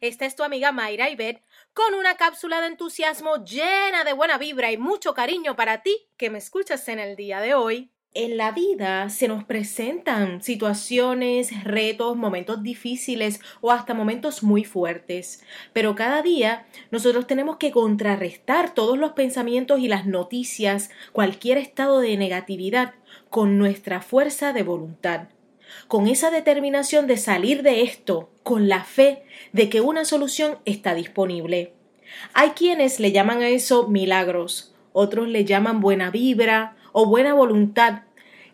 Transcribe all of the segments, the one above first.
Esta es tu amiga Mayra Ibet con una cápsula de entusiasmo llena de buena vibra y mucho cariño para ti que me escuchas en el día de hoy. En la vida se nos presentan situaciones, retos, momentos difíciles o hasta momentos muy fuertes. Pero cada día nosotros tenemos que contrarrestar todos los pensamientos y las noticias, cualquier estado de negatividad, con nuestra fuerza de voluntad. Con esa determinación de salir de esto, con la fe de que una solución está disponible. Hay quienes le llaman a eso milagros, otros le llaman buena vibra o buena voluntad,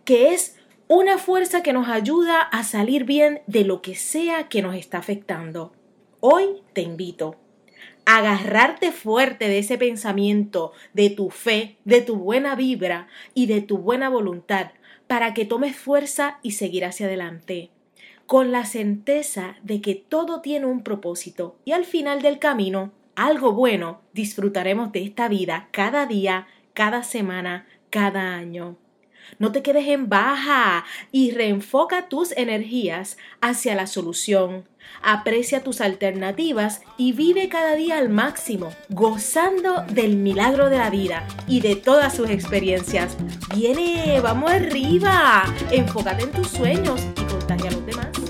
que es una fuerza que nos ayuda a salir bien de lo que sea que nos está afectando. Hoy te invito a agarrarte fuerte de ese pensamiento, de tu fe, de tu buena vibra y de tu buena voluntad, para que tomes fuerza y seguir hacia adelante, con la certeza de que todo tiene un propósito y al final del camino, algo bueno, disfrutaremos de esta vida cada día, cada semana, cada año. No te quedes en baja y reenfoca tus energías hacia la solución. Aprecia tus alternativas y vive cada día al máximo, gozando del milagro de la vida y de todas sus experiencias. ¡Viene! ¡Vamos arriba! Enfócate en tus sueños y contagia a los demás.